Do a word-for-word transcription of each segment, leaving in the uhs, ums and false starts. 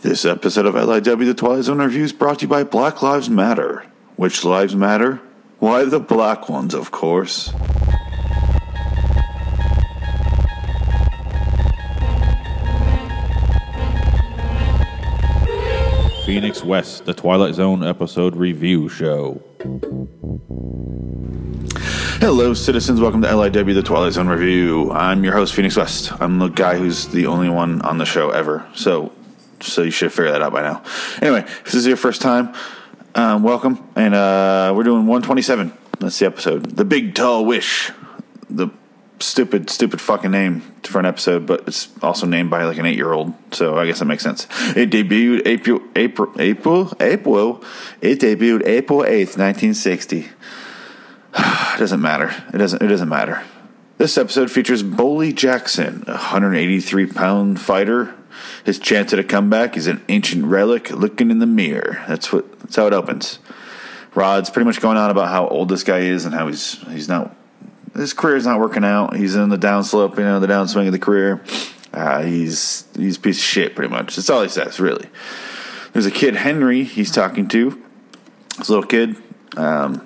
This episode of L I W The Twilight Zone Review is brought to you by Black Lives Matter. Which lives matter? Why, the black ones, of course. Phoenix West, The Twilight Zone Episode Review Show. Hello, citizens. Welcome to L I W, The Twilight Zone Review. I'm your host, Phoenix West. I'm the guy who's the only one on the show ever, so so you should figure that out by now. Anyway, if this is your first time, um, welcome, and uh, we're doing one twenty-seven. That's the episode. The Big Tall Wish. The stupid, stupid fucking name for an episode, but it's also named by like an eight-year-old, so I guess that makes sense. It debuted April, April, April, April, it debuted April eighth, nineteen sixty. It doesn't matter. It doesn't. It doesn't matter. This episode features Bolie Jackson, a one hundred eighty-three pound fighter. His chance at a comeback is an ancient relic looking in the mirror. That's what. That's how it opens. Rod's pretty much going on about how old this guy is and how he's he's not. His career is not working out. He's in the downslope, you know, the downswing of the career. Uh, he's he's a piece of shit, pretty much. That's all he says, really. There's a kid, Henry, he's talking to. This little kid. Um,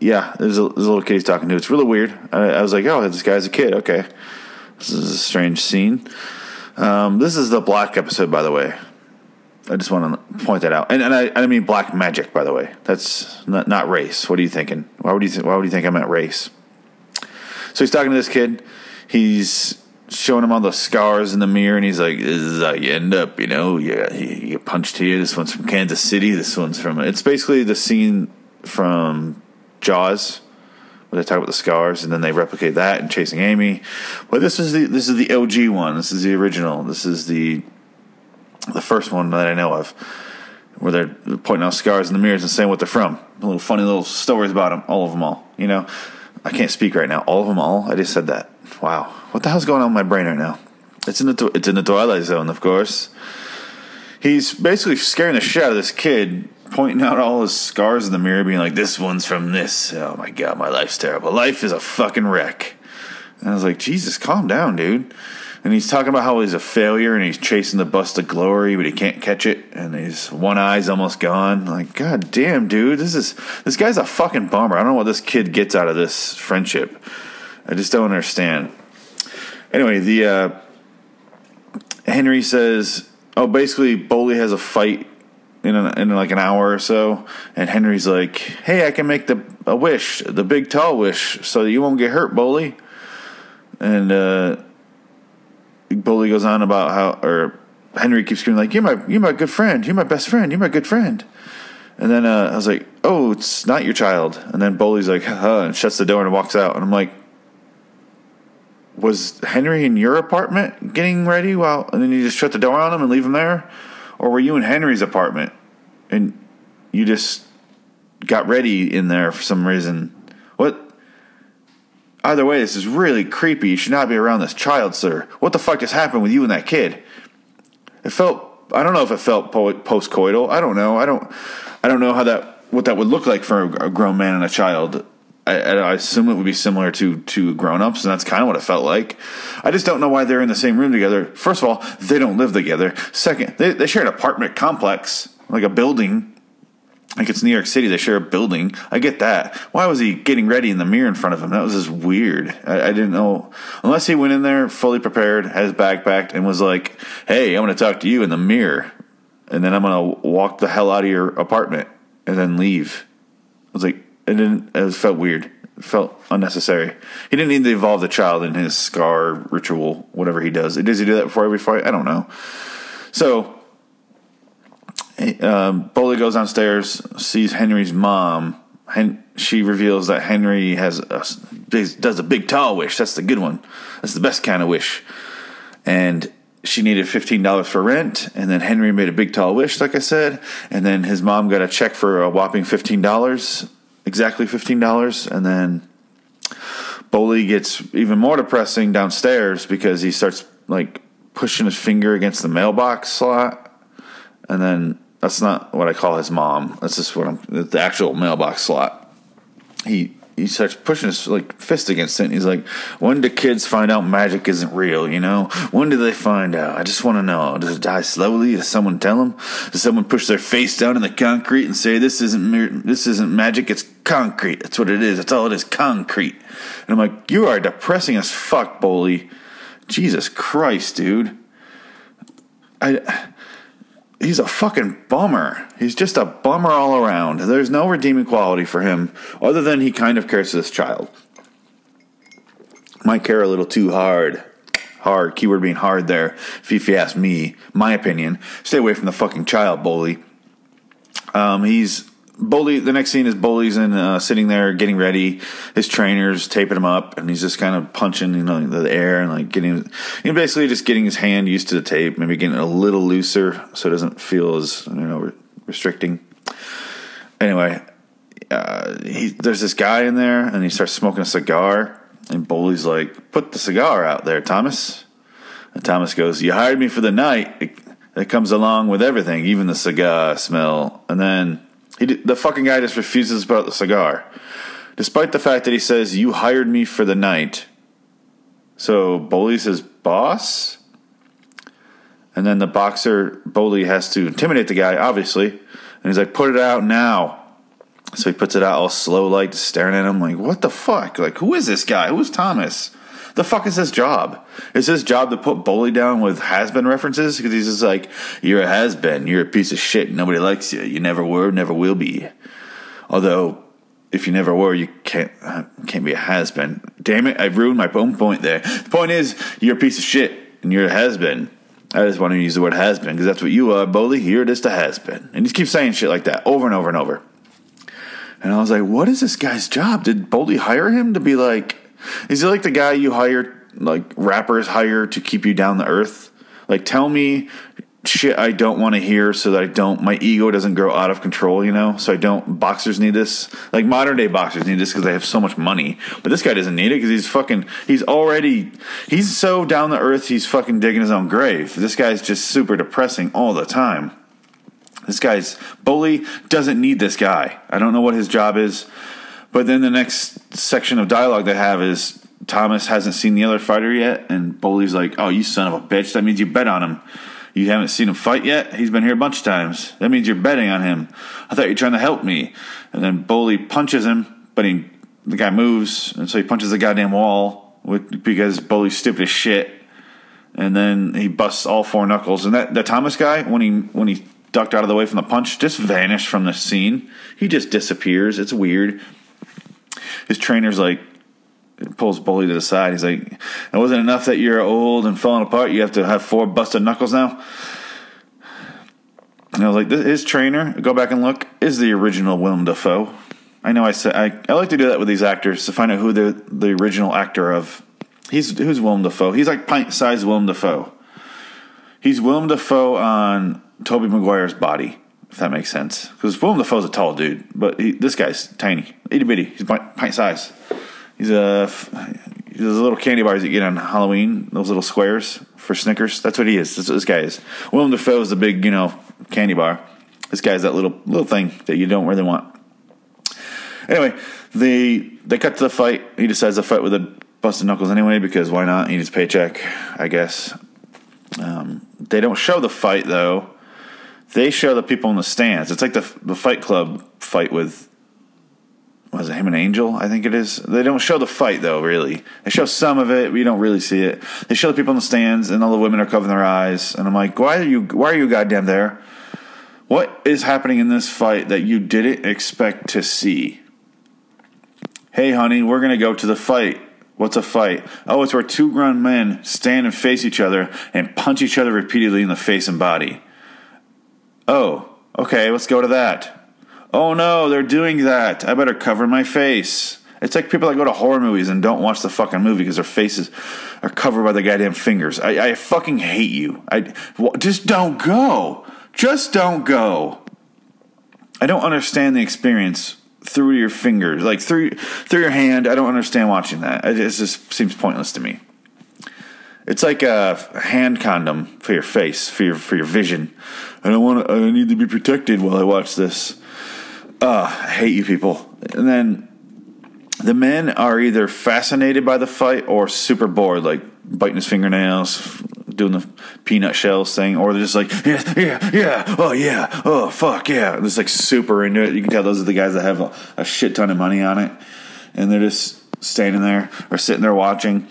Yeah, there's a, there's a little kid he's talking to. It's really weird. I, I was like, oh, this guy's a kid. Okay. This is a strange scene. Um, this is the black episode, by the way. I just want to point that out. And, and I, I mean black magic, by the way. That's not, not race. What are you thinking? Why would you, th- why would you think I meant race? So he's talking to this kid. He's showing him all the scars in the mirror, and he's like, this is how you end up, you know? Yeah, you, you get punched here. This one's from Kansas City. This one's from... It's basically the scene from... Jaws, where they talk about the scars, and then they replicate that in Chasing Amy. But this is the this is the O G one. This is the original. This is the the first one that I know of, where they're pointing out scars in the mirrors and saying what they're from. Little funny little stories about them. All of them all. You know, I can't speak right now. All of them all. I just said that. Wow, what the hell's going on in my brain right now? It's in the it's in the Twilight Zone, of course. He's basically scaring the shit out of this kid, pointing out all his scars in the mirror, being like, this one's from this. Oh, my God, my life's terrible. Life is a fucking wreck. And I was like, Jesus, calm down, dude. And he's talking about how he's a failure, and he's chasing the bus to glory, but he can't catch it, and his one eye's almost gone. Like, God damn, dude, this is this guy's a fucking bummer. I don't know what this kid gets out of this friendship. I just don't understand. Anyway, the uh, Henry says, oh, basically, Bolie has a fight In, an, in like an hour or so, and Henry's like, hey, I can make the a wish, the big tall wish, so that you won't get hurt, Bolie. And uh, Bolie goes on about how, or Henry keeps screaming like, you're my, you're my good friend, you're my best friend, you're my good friend. And then uh, I was like, oh, it's not your child. And then Bolie's like, haha, and shuts the door and walks out. And I'm like, was Henry in your apartment getting ready while, and then you just shut the door on him and leave him there? Or were you in Henry's apartment and you just got ready in there for some reason? What? Either way, this is really creepy. You should not be around this child, sir. What the fuck just happened with you and that kid? It felt, I don't know if it felt post-coital. I don't know. I don't I don't know how that, what that would look like for a grown man and a child. I, I assume it would be similar to, to grown-ups, and that's kind of what it felt like. I just don't know why they're in the same room together. First of all, they don't live together. Second, they, they share an apartment complex, like a building. Like it's New York City, they share a building. I get that. Why was he getting ready in the mirror in front of him? That was just weird. I, I didn't know. Unless he went in there fully prepared, had his bag packed, and was like, hey, I'm going to talk to you in the mirror, and then I'm going to walk the hell out of your apartment and then leave. I was like, It didn't. It felt weird. It felt unnecessary. He didn't need to involve the child in his scar ritual, whatever he does. Does he do that before every fight? I don't know. So, um, Bolie goes downstairs, sees Henry's mom. Hen- she reveals that Henry has a, does a big tall wish. That's the good one. That's the best kind of wish. And she needed fifteen dollars for rent, and then Henry made a big tall wish, like I said, and then his mom got a check for a whopping fifteen dollars. Exactly fifteen dollars, and then Bolie gets even more depressing downstairs because he starts like pushing his finger against the mailbox slot, and then that's not what I call his mom. That's just what I'm the actual mailbox slot. He he starts pushing his like fist against it, and he's like, when do kids find out magic isn't real, you know? When do they find out? I just want to know. Does it die slowly? Does someone tell them? Does someone push their face down in the concrete and say, this isn't this isn't magic, it's concrete. That's what it is. That's all it is, concrete. And I'm like, you are depressing as fuck, Bolie. Jesus Christ, dude. I... He's a fucking bummer. He's just a bummer all around. There's no redeeming quality for him other than he kind of cares for this child. Might care a little too hard. Hard. Keyword being hard there. If, if you ask me, my opinion. Stay away from the fucking child, Bolie. Um, he's... Bolie, the next scene is Bolie's in, uh, sitting there getting ready. His trainer's taping him up, and he's just kind of punching, you know, the air and like getting, you know, basically just getting his hand used to the tape, maybe getting it a little looser so it doesn't feel as, you know, restricting. Anyway, uh, he, there's this guy in there, and he starts smoking a cigar, and Bolie's like, "Put the cigar out there, Thomas." And Thomas goes, "You hired me for the night. It, it comes along with everything, even the cigar smell." And then He, the fucking guy just refuses about the cigar, despite the fact that he says, "You hired me for the night." So Bolie says, "Boss," and then the boxer Bolie has to intimidate the guy, obviously, and he's like, "Put it out now." So he puts it out all slow, like staring at him, like, "What the fuck? Like, who is this guy? Who's Thomas? The fuck is his job? Is his job to put Bolie down with has-been references?" Because he's just like, "You're a has-been. You're a piece of shit. Nobody likes you. You never were, never will be." Although, if you never were, you can't uh, can't be a has-been. Damn it, I ruined my own point there. The point is, you're a piece of shit, and you're a has-been. I just want to use the word has-been, because that's what you are, Bolie. You're just a has-been. And he keeps saying shit like that over and over and over. And I was like, what is this guy's job? Did Bolie hire him to be like... Is he like the guy you hire, like rappers hire to keep you down the earth? Like, tell me shit I don't want to hear so that I don't, my ego doesn't grow out of control, you know? So I don't, boxers need this. Like, modern day boxers need this because they have so much money. But this guy doesn't need it because he's fucking, he's already, he's so down the earth, he's fucking digging his own grave. This guy's just super depressing all the time. This guy's, Bolie doesn't need this guy. I don't know what his job is. But then the next section of dialogue they have is Thomas hasn't seen the other fighter yet, and Bolie's like, "Oh, you son of a bitch. That means you bet on him. You haven't seen him fight yet? He's been here a bunch of times. That means you're betting on him. I thought you were trying to help me." And then Bolie punches him, but he, the guy moves, and so he punches the goddamn wall with, because Bolie's stupid as shit. And then he busts all four knuckles. And that, that Thomas guy, when he when he ducked out of the way from the punch, just vanished from the scene. He just disappears. It's weird. His trainer's like, pulls Bolie to the side. He's like, "It wasn't enough that you're old and falling apart. You have to have four busted knuckles now." And I was like, his trainer, go back and look, is the original Willem Dafoe. I know I said, I, I like to do that with these actors to find out who the the original actor of. He's who's Willem Dafoe. He's like pint sized Willem Dafoe. He's Willem Dafoe on Tobey Maguire's body. If that makes sense. Because Willem Dafoe's a tall dude, but he, this guy's tiny. Itty bitty. He's pint size. He's a, he's those little candy bars you get on Halloween, those little squares for Snickers. That's what he is. That's what this guy is. Willem Dafoe's the big, you know, candy bar. This guy's that little little thing that you don't really want. Anyway, they, they cut to the fight. He decides to fight with the busted knuckles anyway, because why not? He needs a paycheck, I guess. Um, they don't show the fight, though. They show the people in the stands. It's like the the Fight Club fight with, was it him and Angel? I think it is. They don't show the fight, though, really. They show some of it, but you don't really see it. They show the people in the stands, and all the women are covering their eyes. And I'm like, why are you why are you goddamn there? What is happening in this fight that you didn't expect to see? "Hey, honey, we're going to go to the fight." "What's a fight?" "Oh, it's where two grown men stand and face each other and punch each other repeatedly in the face and body." "Oh, okay, let's go to that." "Oh no, they're doing that. I better cover my face." It's like people that go to horror movies and don't watch the fucking movie because their faces are covered by the goddamn fingers. I, I fucking hate you. I just don't go. Just don't go. I don't understand the experience through your fingers, like through through your hand. I don't understand watching that. It just seems pointless to me. It's like a hand condom for your face, for your for your vision. I don't want to, I need to be protected while I watch this. Uh, I hate you people. And then the men are either fascinated by the fight or super bored, like biting his fingernails, doing the peanut shells thing, or they're just like, yeah, yeah, yeah, oh, yeah, oh, fuck, yeah. They're just like super into it. You can tell those are the guys that have a, a shit ton of money on it, and they're just standing there or sitting there watching.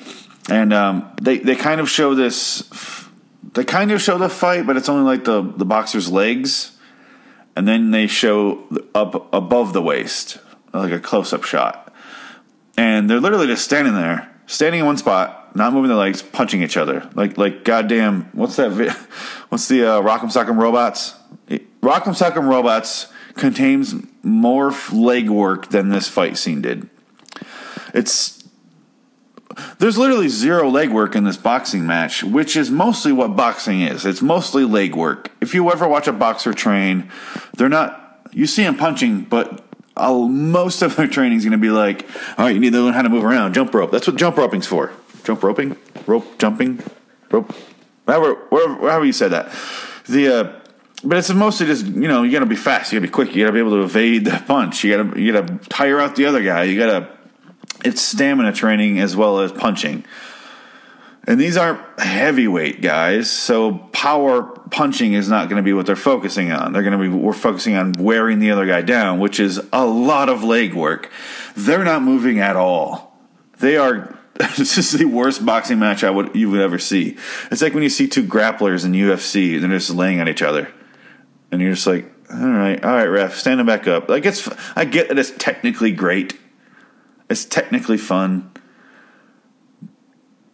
And um, they, they kind of show this, they kind of show the fight, but it's only like the, the boxer's legs, and then they show up above the waist, like a close-up shot. And they're literally just standing there, standing in one spot, not moving their legs, punching each other. Like, like goddamn, what's that? Vi- what's the uh, Rock'em Sock'em Robots? It, Rock'em Sock'em Robots contains more leg work than this fight scene did. It's there's literally zero leg work in this boxing match, which is mostly what boxing is. It's mostly leg work. If you ever watch a boxer train, they're not. You see them punching, but. I'll, most of their training is going to be like, all right, you need to learn how to move around, jump rope. That's what jump roping's for. Jump roping, rope jumping, rope. However, however you said that, the uh, but it's mostly just, you know, you got to be fast, you got to be quick, you got to be able to evade the punch, you got to you got to tire out the other guy, you got to. It's stamina training as well as punching, and these aren't heavyweight guys, so power punching is not going to be what they're focusing on. They're going to be we're focusing on wearing the other guy down, which is a lot of leg work. They're not moving at all. They are. This is the worst boxing match I would you would ever see. It's like when you see two grapplers in U F C and they're just laying on each other, and you're just like, all right, all right, ref, stand them back up. Like it's, I get that it's technically great, it's technically fun.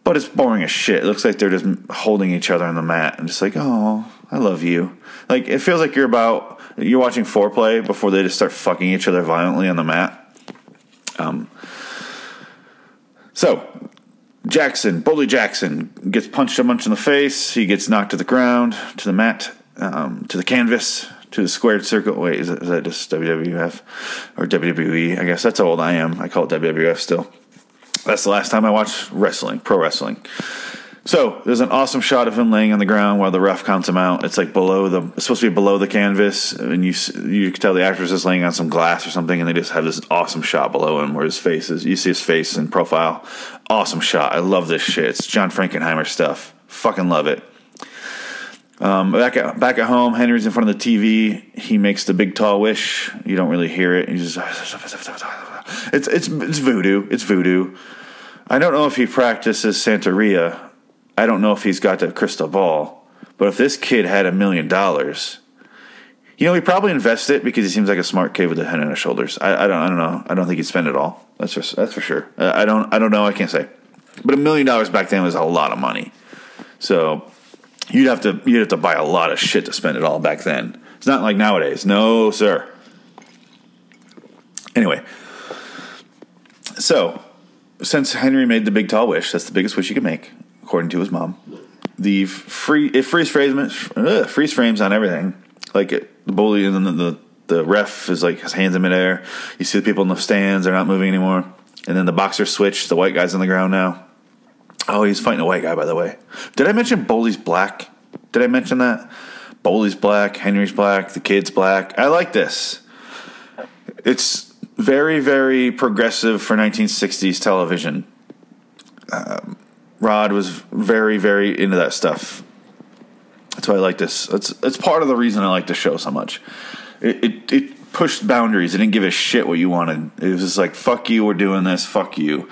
But it's boring as shit. It looks like they're just holding each other on the mat and just like, oh, I love you. Like, it feels like you're about, you're watching foreplay before they just start fucking each other violently on the mat. Um. So, Jackson, Bolie Jackson, gets punched a bunch in the face. He gets knocked to the ground, to the mat, um, to the canvas, to the squared circle. Wait, is that, is that just W W F or W W E? I guess that's how old I am. I call it W W F still. That's the last time I watched wrestling, pro wrestling. So there's an awesome shot of him laying on the ground while the ref counts him out. It's like below the, it's supposed to be below the canvas, and you you can tell the actress is laying on some glass or something, and they just have this awesome shot below him where his face is. You see his face in profile. Awesome shot. I love this shit. It's John Frankenheimer stuff. Fucking love it. Um, back at, back at home, Henry's in front of the T V. He makes the big tall wish. You don't really hear it. He's just. It's it's it's voodoo. It's voodoo. I don't know if he practices Santeria. I don't know if he's got the crystal ball. But if this kid had a million dollars, you know, he probably invest it because he seems like a smart kid with a head on his shoulders. I, I don't I don't know. I don't think he'd spend it all. That's for, that's for sure. I don't I don't know. I can't say. But a million dollars back then was a lot of money. So you'd have to you'd have to buy a lot of shit to spend it all back then. It's not like nowadays. No, sir. Anyway. So, since Henry made the big tall wish, that's the biggest wish you can make, according to his mom. The free it freeze frames ugh, freeze frames on everything. Like it, the bully and the, the the ref is like his hands in midair. You see the people in the stands; they're not moving anymore. And then the boxer switched. The white guy's on the ground now. Oh, he's fighting a white guy, by the way. Did I mention Bolie's black? Did I mention that Bolie's black? Henry's black. The kid's black. I like this. It's. Very, very progressive for nineteen sixties television. Um, Rod was very, very into that stuff. That's why I like this. It's it's part of the reason I like the show so much. It, it it pushed boundaries. It didn't give a shit what you wanted. It was just like, fuck you, we're doing this, fuck you.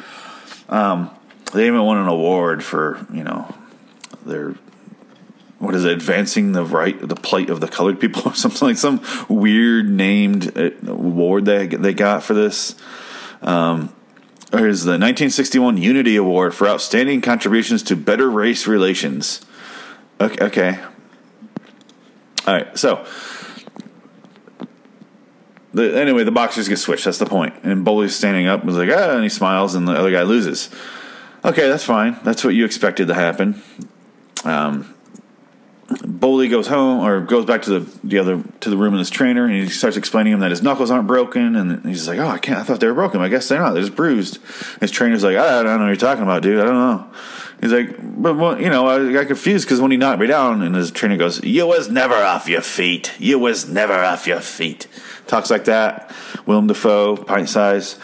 Um, they even won an award for, you know, their... What is it? Advancing the right, the plight of the colored people, or something like some weird named award they they got for this. Um, there's the nineteen sixty-one Unity Award for outstanding contributions to better race relations. Okay, okay. All right. So, the, anyway, the boxers get switched. That's the point. And Bolie's standing up and was like, ah, and he smiles, and the other guy loses. Okay, that's fine. That's what you expected to happen. Um. Bolie goes home or goes back to the, the other to the room in his trainer, and he starts explaining to him that his knuckles aren't broken, and he's like, oh, I can't I thought they were broken. I guess they're not, they're just bruised. His trainer's like, I don't know what you're talking about, dude. I don't know. He's like, but well, you know, I got confused because when he knocked me down, and his trainer goes, you was never off your feet. You was never off your feet. Talks like that. Willem Dafoe, pint size.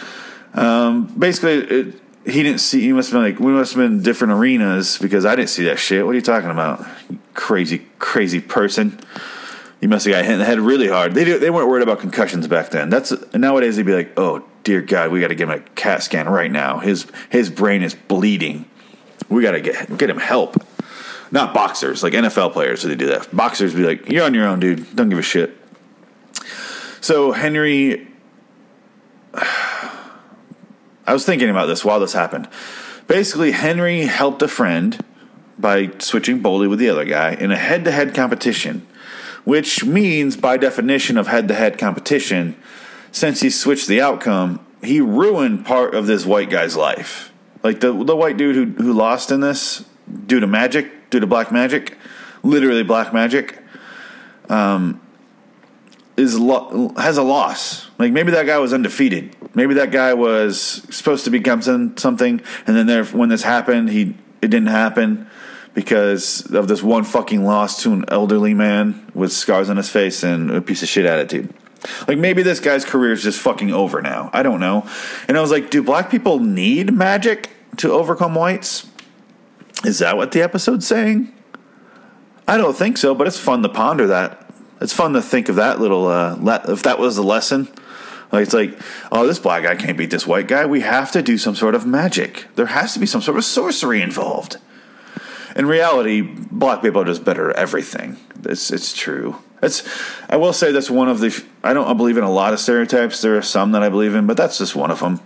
Um, basically, it, he didn't see. He must have been like, we must have been in different arenas because I didn't see that shit. What are you talking about? You crazy, crazy person. You must have got hit in the head really hard. They do, they weren't worried about concussions back then. That's nowadays they'd be like, oh dear God, we got to give him a C A T scan right now. His his brain is bleeding. We got to get get him help. Not boxers, like N F L players, so they do that. Boxers be like, you're on your own, dude. Don't give a shit. So Henry, I was thinking about this while this happened. Basically, Henry helped a friend by switching Bolie with the other guy in a head-to-head competition, which means, by definition of head-to-head competition, since he switched the outcome, he ruined part of this white guy's life. Like, the the white dude who who lost in this, due to magic, due to black magic, literally black magic, um, is lo- has a loss. Like, maybe that guy was undefeated. Maybe that guy was supposed to become some, something, and then there, when this happened, he it didn't happen because of this one fucking loss to an elderly man with scars on his face and a piece of shit attitude. Like, maybe this guy's career is just fucking over now. I don't know. And I was like, do black people need magic to overcome whites? Is that what the episode's saying? I don't think so, but it's fun to ponder that. It's fun to think of that little, uh, le- if that was the lesson. Like, it's like, oh, this black guy can't beat this white guy. We have to do some sort of magic. There has to be some sort of sorcery involved. In reality, black people are just better at everything. It's it's true. It's, I will say that's one of the, I don't I believe in a lot of stereotypes. There are some that I believe in, but that's just one of them.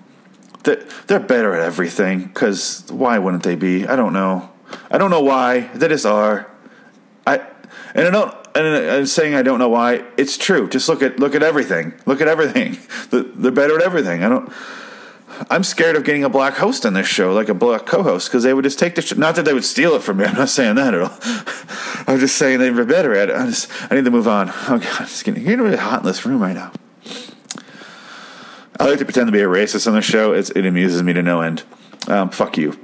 They're better at everything, because why wouldn't they be? I don't know. I don't know why. They just are. I and I don't. And I'm saying I don't know why. It's true. Just look at look at everything. Look at everything. They're better at everything. I don't. I'm scared of getting a black host on this show, like a black co-host, because they would just take the show. Not that they would steal it from me. I'm not saying that at all. I'm just saying they were better at it. I just. I need to move on. Oh God, it's getting, getting really hot in this room right now. I like to pretend to be a racist on the show. It's, it amuses me to no end. Um, fuck you.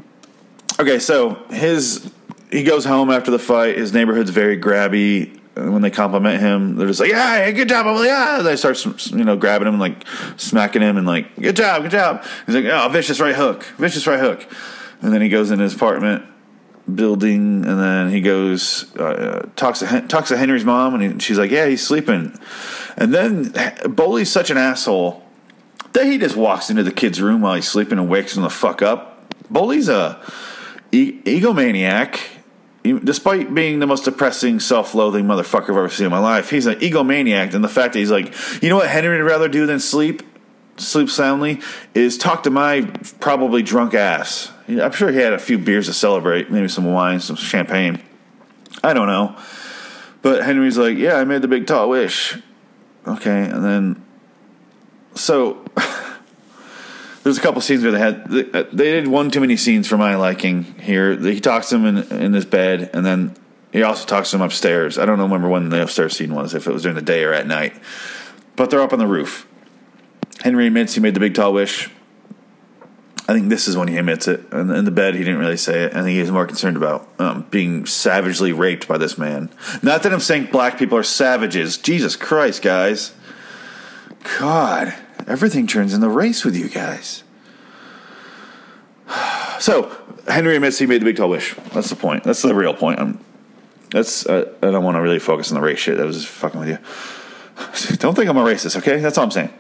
Okay, so his he goes home after the fight. His neighborhood's very grabby. When they compliment him, they're just like, "Yeah, good job, Bolie." Yeah, they start you know grabbing him and like smacking him and like, "Good job, good job." He's like, "Oh, vicious right hook, vicious right hook," and then he goes in his apartment building, and then he goes uh, talks to talks to Henry's mom, and he, she's like, "Yeah, he's sleeping," and then Bolie's such an asshole. Then he just walks into the kid's room while he's sleeping and wakes him the fuck up. Bolie's a e- egomaniac. Despite being the most depressing, self-loathing motherfucker I've ever seen in my life, he's an egomaniac. And the fact that he's like, you know what Henry would rather do than sleep, sleep soundly, is talk to my probably drunk ass. I'm sure he had a few beers to celebrate, maybe some wine, some champagne. I don't know. But Henry's like, yeah, I made the big tall wish. Okay, and then... So, there's a couple scenes where they had, they, they did one too many scenes for my liking here. He talks to him in, in his bed, and then he also talks to him upstairs. I don't remember when the upstairs scene was, if it was during the day or at night. But they're up on the roof. Henry admits he made the big tall wish. I think this is when he admits it. And in the bed, he didn't really say it. I think he was more concerned about um, being savagely raped by this man. Not that I'm saying black people are savages. Jesus Christ, guys. God. Everything turns in the race with you guys. So, Henry admits he made the big tall wish. That's the point. That's the real point. I'm, that's uh, I don't want to really focus on the race shit. I was just fucking with you. Don't think I'm a racist, okay? That's all I'm saying.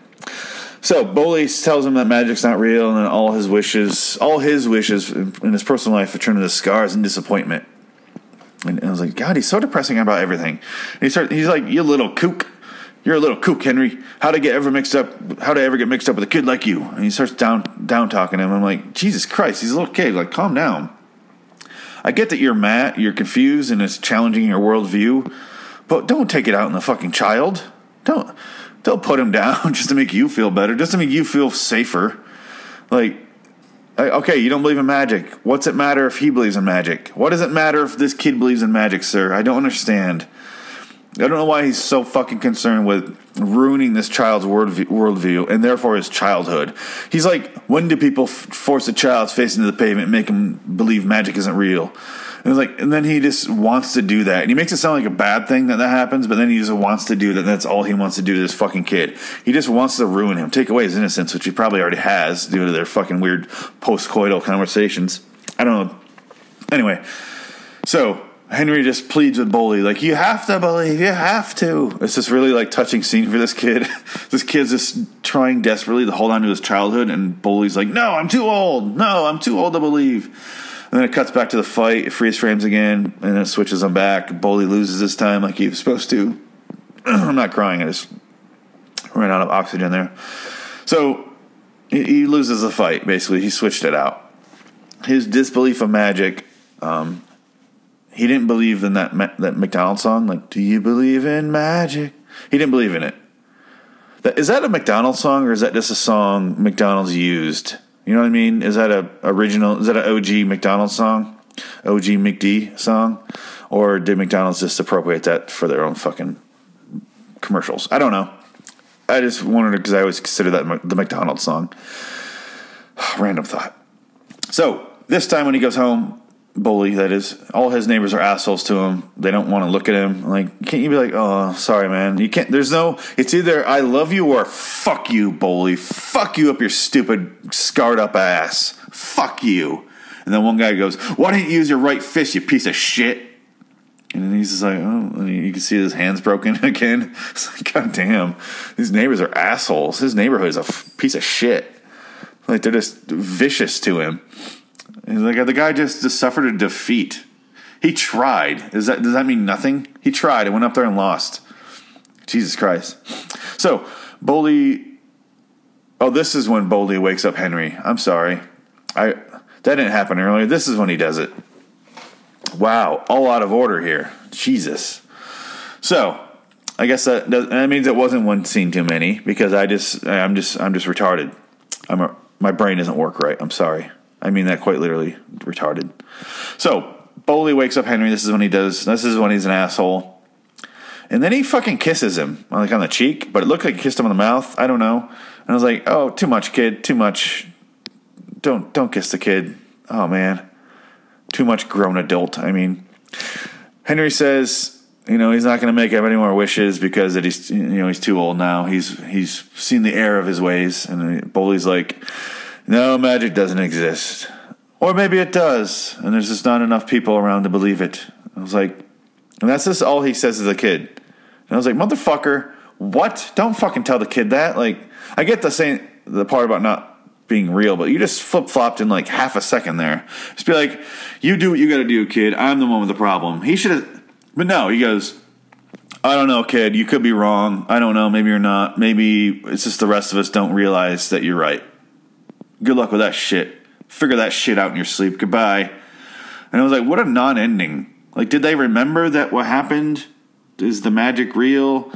So, Bolie tells him that magic's not real, and then all his wishes, all his wishes in, in his personal life are turned into scars and disappointment. And, and I was like, God, he's so depressing about everything. And he started, he's like, you little kook. You're a little kook, Henry. How'd I get ever mixed up? How'd I ever get mixed up with a kid like you? And he starts down down talking to him. I'm like, Jesus Christ, he's a little kid. Like, calm down. I get that you're mad, you're confused, and it's challenging your worldview, but don't take it out on the fucking child. Don't don't put him down just to make you feel better, just to make you feel safer. Like, okay, you don't believe in magic. What's it matter if he believes in magic? What does it matter if this kid believes in magic, sir? I don't understand. I don't know why he's so fucking concerned with ruining this child's worldview and therefore his childhood. He's like, when do people f- force a child's face into the pavement and make him believe magic isn't real? And it was like, and then he just wants to do that, and he makes it sound like a bad thing that that happens, but then he just wants to do that. That's all he wants to do to this fucking kid. He just wants to ruin him, take away his innocence, which he probably already has due to their fucking weird post-coital conversations. I don't know. Anyway, so Henry just pleads with Bolie, like, you have to believe, you have to. It's this really, like, touching scene for this kid. This kid's just trying desperately to hold on to his childhood, and Bolie's like, no, I'm too old. No, I'm too old to believe. And then it cuts back to the fight. It freeze frames again, and then it switches them back. Bolie loses this time like he was supposed to. I'm not crying. I just ran out of oxygen there. So he, he loses the fight, basically. He switched it out. His disbelief of magic... Um, He didn't believe in that Ma- that McDonald's song, like, do you believe in magic? He didn't believe in it. That, is that a McDonald's song, or is that just a song McDonald's used? You know what I mean? Is that a original, is that an O G McDonald's song? O G McD song? Or did McDonald's just appropriate that for their own fucking commercials? I don't know. I just wanted to, because I always consider that the McDonald's song. Random thought. So, this time when he goes home, Bolie, that is, all his neighbors are assholes to him. They don't want to look at him. Like, can't you be like, oh, sorry, man. You can't, there's no, it's either I love you or fuck you, Bolie. Fuck you up your stupid, scarred up ass. Fuck you. And then one guy goes, why didn't you use your right fist, you piece of shit? And then he's just like, oh, and you can see his hand's broken again. It's like, god damn, these neighbors are assholes. His neighborhood is a f- piece of shit. Like, they're just vicious to him. He's like, the guy just, just suffered a defeat. He tried. Is that, does that mean nothing? He tried and went up there and lost. Jesus Christ. So, Bolie... Oh, this is when Bolie wakes up Henry. I'm sorry. I That didn't happen earlier. This is when he does it. Wow. All out of order here. Jesus. So... I guess that does, that means it wasn't one scene too many, because I just... I'm just I'm just retarded. I'm a, my brain doesn't work right. I'm sorry. I mean that quite literally, retarded. So, Bolie wakes up Henry. This is when he does. This is when he's an asshole. And then he fucking kisses him, like on the cheek. But it looked like he kissed him on the mouth. I don't know. And I was like, oh, too much, kid. Too much. Don't don't kiss the kid. Oh, man. Too much grown adult. I mean, Henry says, you know, he's not going to make up any more wishes because that he's, you know, he's too old now. He's, he's seen the error of his ways. And Bolie's like... no, magic doesn't exist. Or maybe it does, and there's just not enough people around to believe it. I was like, and that's just all he says to the kid. And I was like, motherfucker, what? Don't fucking tell the kid that. Like, I get the same, the part about not being real, but you just flip-flopped in like half a second there. Just be like, you do what you gotta do, kid. I'm the one with the problem. He should have, but no, he goes... I don't know, kid. You could be wrong. I don't know. Maybe you're not. Maybe it's just the rest of us don't realize that you're right. Good luck with that shit. Figure that shit out in your sleep. Goodbye. And I was like, what a non-ending. Like, did they remember that what happened? Is the magic real?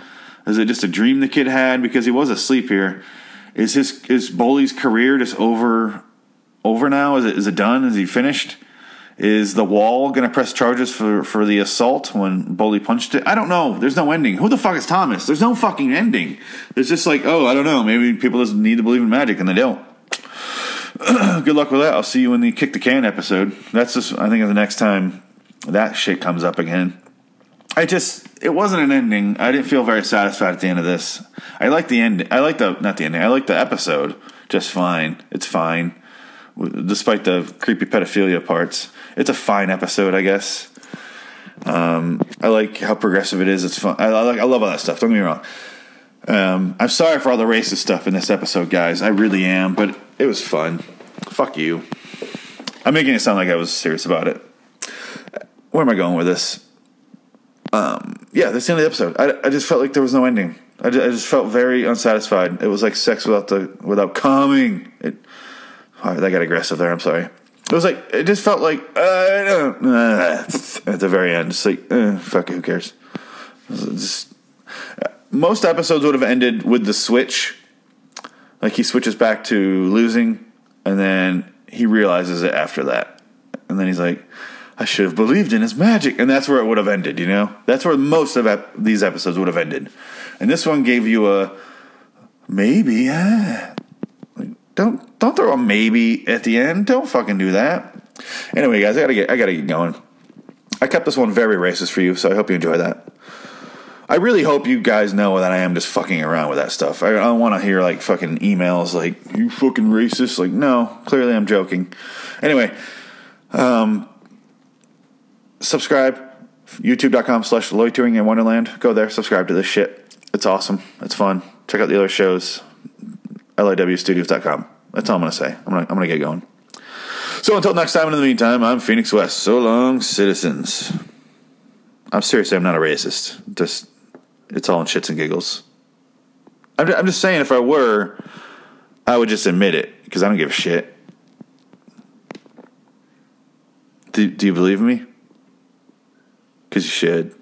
Is it just a dream the kid had? Because he was asleep here. Is his is Bolie's career just over over now? Is it is it done? Is he finished? Is the wall going to press charges for, for the assault when Bolie punched it? I don't know. There's no ending. Who the fuck is Thomas? There's no fucking ending. There's just like, oh, I don't know. Maybe people just need to believe in magic, and they don't. Good luck with that. I'll see you in the Kick the Can episode. That's just, I think, the next time that shit comes up again. I just, it wasn't an ending. I didn't feel very satisfied at the end of this. I like the end. I like the, not the ending. I like the episode just fine. It's fine. Despite the creepy pedophilia parts. It's a fine episode, I guess. Um, I like how progressive it is. It's fun. I, I like, I love all that stuff. Don't get me wrong. Um, I'm sorry for all the racist stuff in this episode, guys. I really am, but it was fun. Fuck you. I'm making it sound like I was serious about it. Where am I going with this? Um, yeah, that's the end of the episode. I, I just felt like there was no ending. I just, I just felt very unsatisfied. It was like sex without the without coming. It, oh, that got aggressive there. I'm sorry. It was like it just felt like uh, uh, at the very end. It's like uh, fuck it, who cares? Just. Uh, Most episodes would have ended with the switch. Like, he switches back to losing, and then he realizes it after that. And then he's like, I should have believed in his magic. And that's where it would have ended, you know? That's where most of ep- these episodes would have ended. And this one gave you a maybe. Ah. Like, don't don't throw a maybe at the end. Don't fucking do that. Anyway, guys, I gotta get I gotta get going. I kept this one very racist for you, so I hope you enjoy that. I really hope you guys know that I am just fucking around with that stuff. I, I don't want to hear, like, fucking emails like, you fucking racist. Like, no, clearly I'm joking. Anyway, um, subscribe, youtube.com slash loitering in Wonderland. Go there, subscribe to this shit. It's awesome. It's fun. Check out the other shows, L I W studios dot com. That's all I'm going to say. I'm going to I'm gonna get going. So until next time, and in the meantime, I'm Phoenix West. So long, citizens. I'm seriously, I'm not a racist. Just... It's all in shits and giggles. I'm, I'm just saying, if I were, I would just admit it, because I don't give a shit. Do, do you believe me? Because you should.